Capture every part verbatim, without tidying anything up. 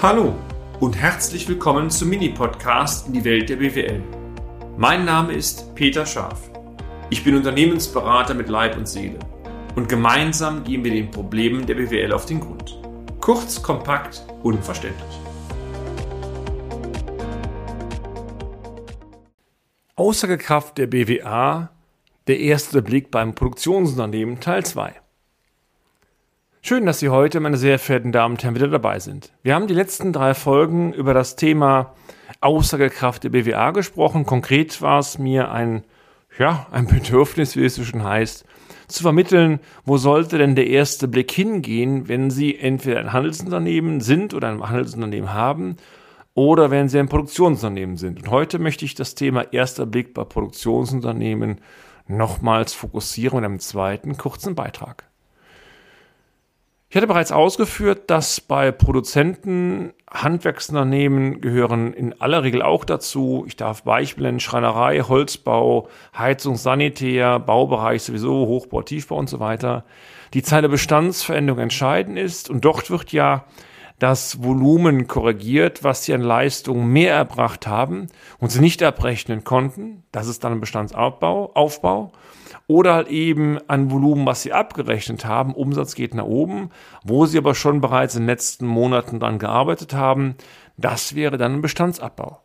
Hallo und herzlich willkommen zum Mini-Podcast in die Welt der B W L. Mein Name ist Peter Schaaf. Ich bin Unternehmensberater mit Leib und Seele und gemeinsam gehen wir den Problemen der B W L auf den Grund. Kurz, kompakt, unverständlich. Aussagekraft der B W A, der erste Blick beim Produktionsunternehmen Teil zwei. Schön, dass Sie heute, meine sehr verehrten Damen und Herren, wieder dabei sind. Wir haben die letzten drei Folgen über das Thema Aussagekraft der B W A gesprochen. Konkret war es mir ein, ja, ein Bedürfnis, wie es so schön heißt, zu vermitteln, wo sollte denn der erste Blick hingehen, wenn Sie entweder ein Handelsunternehmen sind oder ein Handelsunternehmen haben oder wenn Sie ein Produktionsunternehmen sind. Und heute möchte ich das Thema erster Blick bei Produktionsunternehmen nochmals fokussieren in einem zweiten kurzen Beitrag. Ich hatte bereits ausgeführt, dass bei Produzenten Handwerksunternehmen gehören in aller Regel auch dazu. Ich darf Beispiele nennen: Schreinerei, Holzbau, Heizungs-, Sanitär, Baubereich sowieso, Hochbau, Tiefbau und so weiter. Die Zeile Bestandsveränderung entscheidend ist und dort wird ja das Volumen korrigiert, was sie an Leistung mehr erbracht haben und sie nicht abrechnen konnten. Das ist dann ein Bestandsaufbau, Aufbau. Oder halt eben an Volumen, was sie abgerechnet haben, Umsatz geht nach oben, wo sie aber schon bereits in den letzten Monaten dran gearbeitet haben, das wäre dann ein Bestandsabbau.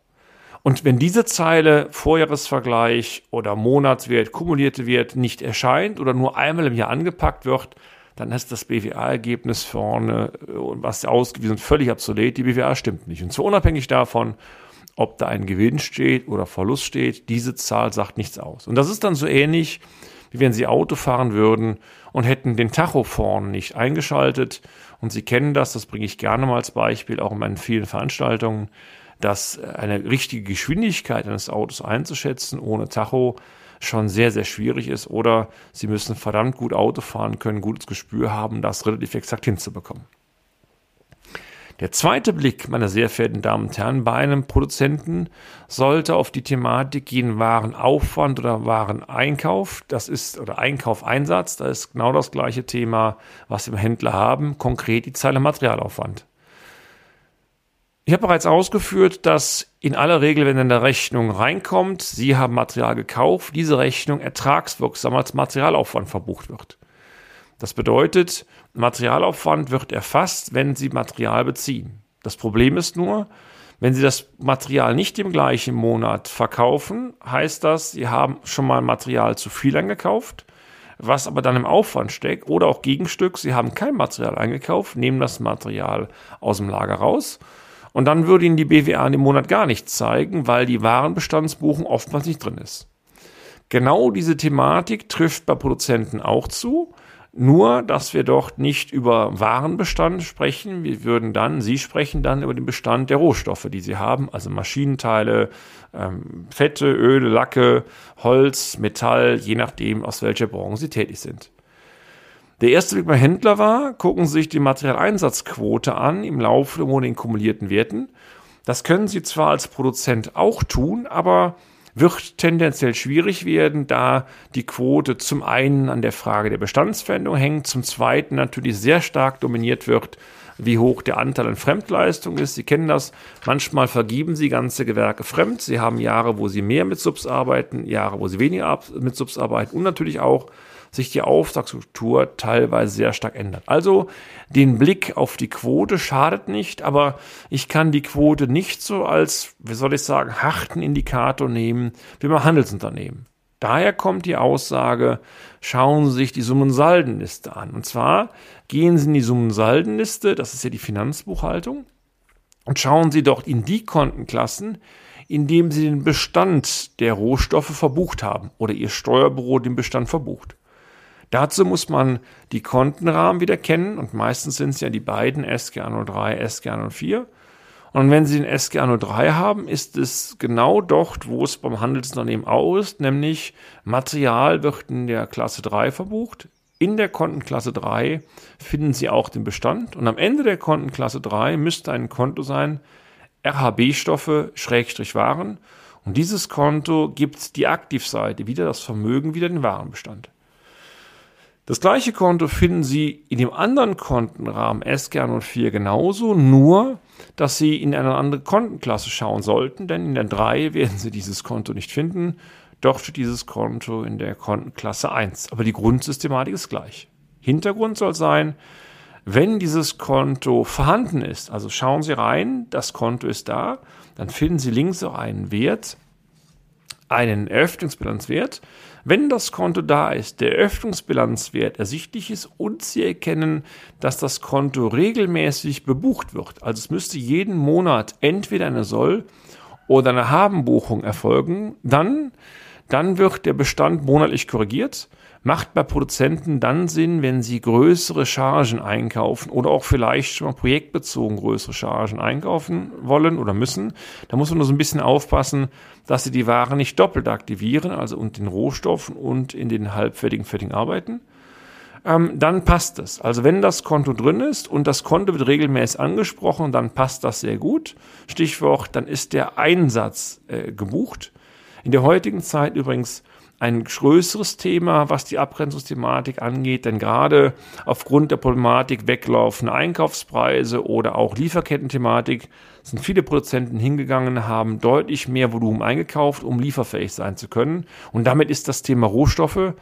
Und wenn diese Zeile Vorjahresvergleich oder Monatswert, kumulierte Wert nicht erscheint oder nur einmal im Jahr angepackt wird, dann ist das B W A-Ergebnis vorne, was ausgewiesen, völlig obsolet, die B W A stimmt nicht. Und zwar unabhängig davon, ob da ein Gewinn steht oder Verlust steht, diese Zahl sagt nichts aus. Und das ist dann so ähnlich, wie wenn Sie Auto fahren würden und hätten den Tacho vorn nicht eingeschaltet. Und Sie kennen das, das bringe ich gerne mal als Beispiel, auch in meinen vielen Veranstaltungen, dass eine richtige Geschwindigkeit eines Autos einzuschätzen ohne Tacho schon sehr, sehr schwierig ist. Oder Sie müssen verdammt gut Auto fahren können, gutes Gespür haben, das relativ exakt hinzubekommen. Der zweite Blick, meine sehr verehrten Damen und Herren, bei einem Produzenten sollte auf die Thematik gehen, Warenaufwand oder Wareneinkauf, das ist, oder Einkaufeinsatz, da ist genau das gleiche Thema, was wir im Händler haben, konkret die Zeile Materialaufwand. Ich habe bereits ausgeführt, dass in aller Regel, wenn eine Rechnung reinkommt, Sie haben Material gekauft, diese Rechnung ertragswirksam als Materialaufwand verbucht wird. Das bedeutet, Materialaufwand wird erfasst, wenn Sie Material beziehen. Das Problem ist nur, wenn Sie das Material nicht im gleichen Monat verkaufen, heißt das, Sie haben schon mal Material zu viel eingekauft, was aber dann im Aufwand steckt. Oder auch Gegenstück, Sie haben kein Material eingekauft, nehmen das Material aus dem Lager raus. Und dann würde Ihnen die B W A in dem Monat gar nichts zeigen, weil die Warenbestandsbuchung oftmals nicht drin ist. Genau diese Thematik trifft bei Produzenten auch zu. Nur, dass wir dort nicht über Warenbestand sprechen, wir würden dann, Sie sprechen dann über den Bestand der Rohstoffe, die Sie haben, also Maschinenteile, ähm, Fette, Öle, Lacke, Holz, Metall, je nachdem, aus welcher Branche Sie tätig sind. Der erste Blick beim Händler war, gucken Sie sich die Materialeinsatzquote an, im Laufe der Monate in kumulierten Werten. Das können Sie zwar als Produzent auch tun, aber wird tendenziell schwierig werden, da die Quote zum einen an der Frage der Bestandsveränderung hängt, zum zweiten natürlich sehr stark dominiert wird, wie hoch der Anteil an Fremdleistung ist. Sie kennen das, manchmal vergeben Sie ganze Gewerke fremd. Sie haben Jahre, wo Sie mehr mit Subs arbeiten, Jahre, wo Sie weniger mit Subs arbeiten und natürlich auch sich die Auftragsstruktur teilweise sehr stark ändert. Also den Blick auf die Quote schadet nicht, aber ich kann die Quote nicht so als, wie soll ich sagen, harten Indikator nehmen wie beim Handelsunternehmen. Daher kommt die Aussage, schauen Sie sich die Summensaldenliste an. Und zwar gehen Sie in die Summensaldenliste, das ist ja die Finanzbuchhaltung, und schauen Sie dort in die Kontenklassen, indem Sie den Bestand der Rohstoffe verbucht haben oder Ihr Steuerbüro den Bestand verbucht. Dazu muss man die Kontenrahmen wieder kennen und meistens sind es ja die beiden S K R null drei, S K R null vier. Und wenn Sie den S K R null drei haben, ist es genau dort, wo es beim Handelsunternehmen auch ist, nämlich Material wird in der Klasse drei verbucht. In der Kontenklasse drei finden Sie auch den Bestand und am Ende der Kontenklasse drei müsste ein Konto sein, R H B-Stoffe, Schrägstrich Waren. Und dieses Konto gibt die Aktivseite, wieder das Vermögen, wieder den Warenbestand. Das gleiche Konto finden Sie in dem anderen Kontenrahmen S K R null vier genauso, nur dass Sie in eine andere Kontenklasse schauen sollten, denn in der drei werden Sie dieses Konto nicht finden. Doch steht dieses Konto in der Kontenklasse eins. Aber die Grundsystematik ist gleich. Hintergrund soll sein, wenn dieses Konto vorhanden ist, also schauen Sie rein, das Konto ist da, dann finden Sie links auch einen Wert, einen Eröffnungsbilanzwert. Wenn das Konto da ist, der Eröffnungsbilanzwert ersichtlich ist und Sie erkennen, dass das Konto regelmäßig gebucht wird, also es müsste jeden Monat entweder eine Soll- oder eine Habenbuchung erfolgen, dann, dann wird der Bestand monatlich korrigiert. Macht bei Produzenten dann Sinn, wenn sie größere Chargen einkaufen oder auch vielleicht schon mal projektbezogen größere Chargen einkaufen wollen oder müssen. Da muss man nur so ein bisschen aufpassen, dass sie die Ware nicht doppelt aktivieren, also in den Rohstoffen und in den halbfertigen, fertigen Arbeiten. Ähm, dann passt es. Also wenn das Konto drin ist und das Konto wird regelmäßig angesprochen, dann passt das sehr gut. Stichwort, dann ist der Einsatz äh, gebucht. In der heutigen Zeit übrigens ein größeres Thema, was die Abgrenzungsthematik angeht, denn gerade aufgrund der Problematik weglaufende Einkaufspreise oder auch Lieferketten-Thematik sind viele Produzenten hingegangen, haben deutlich mehr Volumen eingekauft, um lieferfähig sein zu können. Und damit ist das Thema Rohstoffe,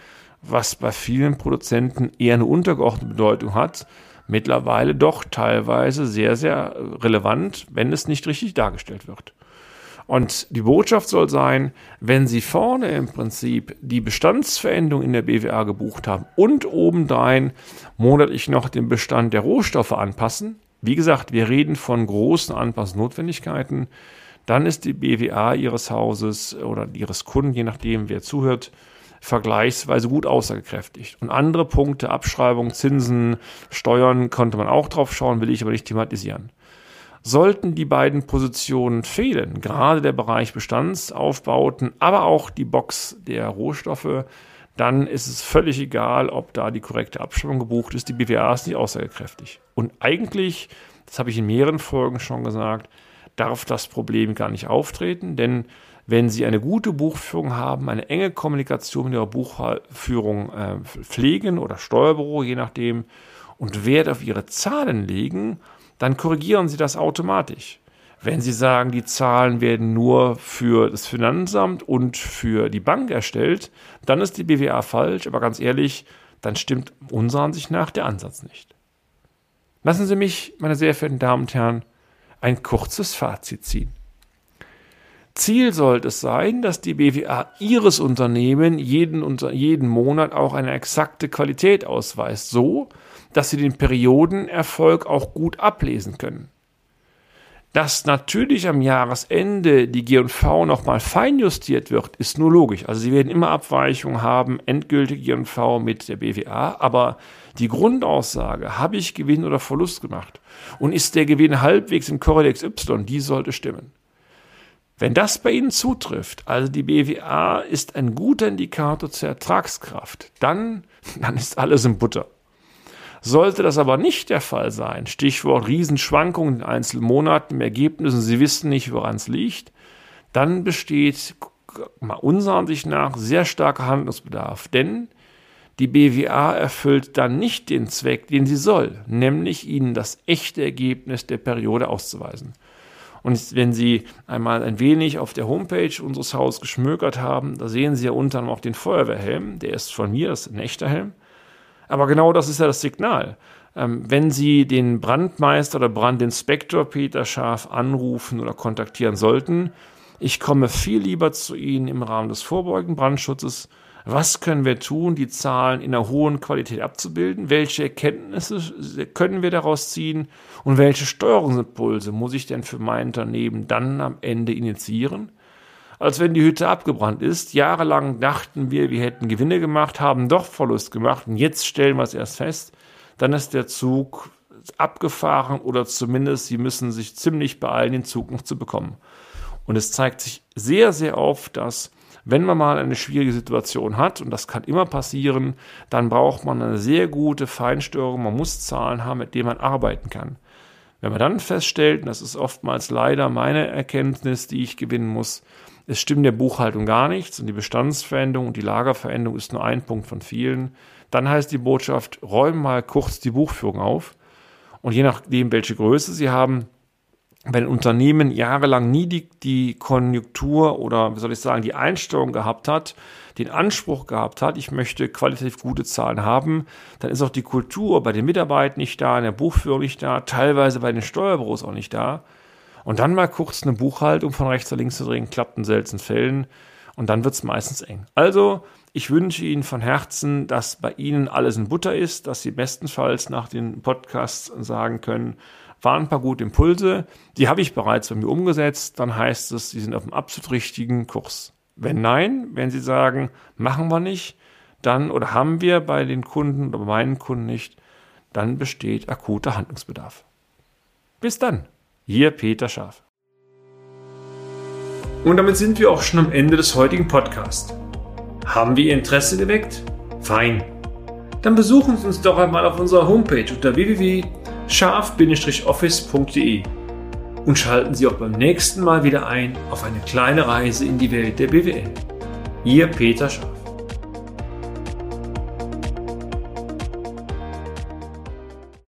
was bei vielen Produzenten eher eine untergeordnete Bedeutung hat, mittlerweile doch teilweise sehr, sehr relevant, wenn es nicht richtig dargestellt wird. Und die Botschaft soll sein, wenn Sie vorne im Prinzip die Bestandsveränderung in der B W A gebucht haben und obendrein monatlich noch den Bestand der Rohstoffe anpassen, wie gesagt, wir reden von großen Anpassnotwendigkeiten, dann ist die B W A Ihres Hauses oder Ihres Kunden, je nachdem wer zuhört, vergleichsweise gut aussagekräftig. Und andere Punkte, Abschreibung, Zinsen, Steuern, konnte man auch drauf schauen, will ich aber nicht thematisieren. Sollten die beiden Positionen fehlen, gerade der Bereich Bestandsaufbauten, aber auch die Box der Rohstoffe, dann ist es völlig egal, ob da die korrekte Abschreibung gebucht ist. Die B W A ist nicht aussagekräftig. Und eigentlich, das habe ich in mehreren Folgen schon gesagt, darf das Problem gar nicht auftreten, denn wenn Sie eine gute Buchführung haben, eine enge Kommunikation mit Ihrer Buchführung äh, pflegen oder Steuerbüro, je nachdem, und Wert auf Ihre Zahlen legen, dann korrigieren Sie das automatisch. Wenn Sie sagen, die Zahlen werden nur für das Finanzamt und für die Bank erstellt, dann ist die B W A falsch, aber ganz ehrlich, dann stimmt unserer Ansicht nach der Ansatz nicht. Lassen Sie mich, meine sehr verehrten Damen und Herren, ein kurzes Fazit ziehen. Ziel sollte es sein, dass die B W A Ihres Unternehmens jeden, jeden Monat auch eine exakte Qualität ausweist, so dass Sie den Periodenerfolg auch gut ablesen können. Dass natürlich am Jahresende die G und V nochmal feinjustiert wird, ist nur logisch. Also Sie werden immer Abweichungen haben, endgültige G und V mit der B W A, aber die Grundaussage, habe ich Gewinn oder Verlust gemacht und ist der Gewinn halbwegs im Korrelex Y, die sollte stimmen. Wenn das bei Ihnen zutrifft, also die B W A ist ein guter Indikator zur Ertragskraft, dann, dann ist alles in Butter. Sollte das aber nicht der Fall sein, Stichwort Riesenschwankungen in einzelnen Monaten, im Ergebnis und Sie wissen nicht, woran es liegt, dann besteht unserer Ansicht nach sehr starker Handlungsbedarf, denn die B W A erfüllt dann nicht den Zweck, den sie soll, nämlich Ihnen das echte Ergebnis der Periode auszuweisen. Und wenn Sie einmal ein wenig auf der Homepage unseres Hauses geschmökert haben, da sehen Sie ja unter anderem auch den Feuerwehrhelm, der ist von mir, das ist ein echter Helm. Aber genau das ist ja das Signal. Ähm, wenn Sie den Brandmeister oder Brandinspektor Peter Schaaf anrufen oder kontaktieren sollten, ich komme viel lieber zu Ihnen im Rahmen des vorbeugenden Brandschutzes. Was können wir tun, die Zahlen in einer hohen Qualität abzubilden? Welche Erkenntnisse können wir daraus ziehen? Und welche Steuerungsimpulse muss ich denn für mein Unternehmen dann am Ende initiieren? Als wenn die Hütte abgebrannt ist. Jahrelang dachten wir, wir hätten Gewinne gemacht, haben doch Verlust gemacht und jetzt stellen wir es erst fest. Dann ist der Zug abgefahren oder zumindest Sie müssen sich ziemlich beeilen, den Zug noch zu bekommen. Und es zeigt sich sehr, sehr oft, dass wenn man mal eine schwierige Situation hat, und das kann immer passieren, dann braucht man eine sehr gute Feinsteuerung. Man muss Zahlen haben, mit denen man arbeiten kann. Wenn man dann feststellt, und das ist oftmals leider meine Erkenntnis, die ich gewinnen muss, es stimmt der Buchhaltung gar nichts und die Bestandsveränderung und die Lagerveränderung ist nur ein Punkt von vielen, Dann heißt die Botschaft, räum mal kurz die Buchführung auf. Und je nachdem, welche Größe Sie haben, wenn Unternehmen jahrelang nie die, die Konjunktur oder, wie soll ich sagen, die Einstellung gehabt hat, den Anspruch gehabt hat, ich möchte qualitativ gute Zahlen haben, dann ist auch die Kultur bei den Mitarbeitern nicht da, in der Buchführung nicht da, teilweise bei den Steuerbüros auch nicht da. Und dann mal kurz eine Buchhaltung von rechts nach links zu drehen, klappt in seltenen Fällen. Und dann wird es meistens eng. Also, ich wünsche Ihnen von Herzen, dass bei Ihnen alles in Butter ist, dass Sie bestenfalls nach den Podcasts sagen können, waren ein paar gute Impulse, die habe ich bereits bei mir umgesetzt, dann heißt es, Sie sind auf dem absolut richtigen Kurs. Wenn nein, wenn Sie sagen, machen wir nicht, dann oder haben wir bei den Kunden oder bei meinen Kunden nicht, dann besteht akuter Handlungsbedarf. Bis dann, Ihr Peter Schaaf. Und damit sind wir auch schon am Ende des heutigen Podcasts. Haben wir Ihr Interesse geweckt? Fein. Dann besuchen Sie uns doch einmal auf unserer Homepage unter w w w punkt schaaf Bindestrich office punkt de und schalten Sie auch beim nächsten Mal wieder ein auf eine kleine Reise in die Welt der B W L. Ihr Peter Schaaf.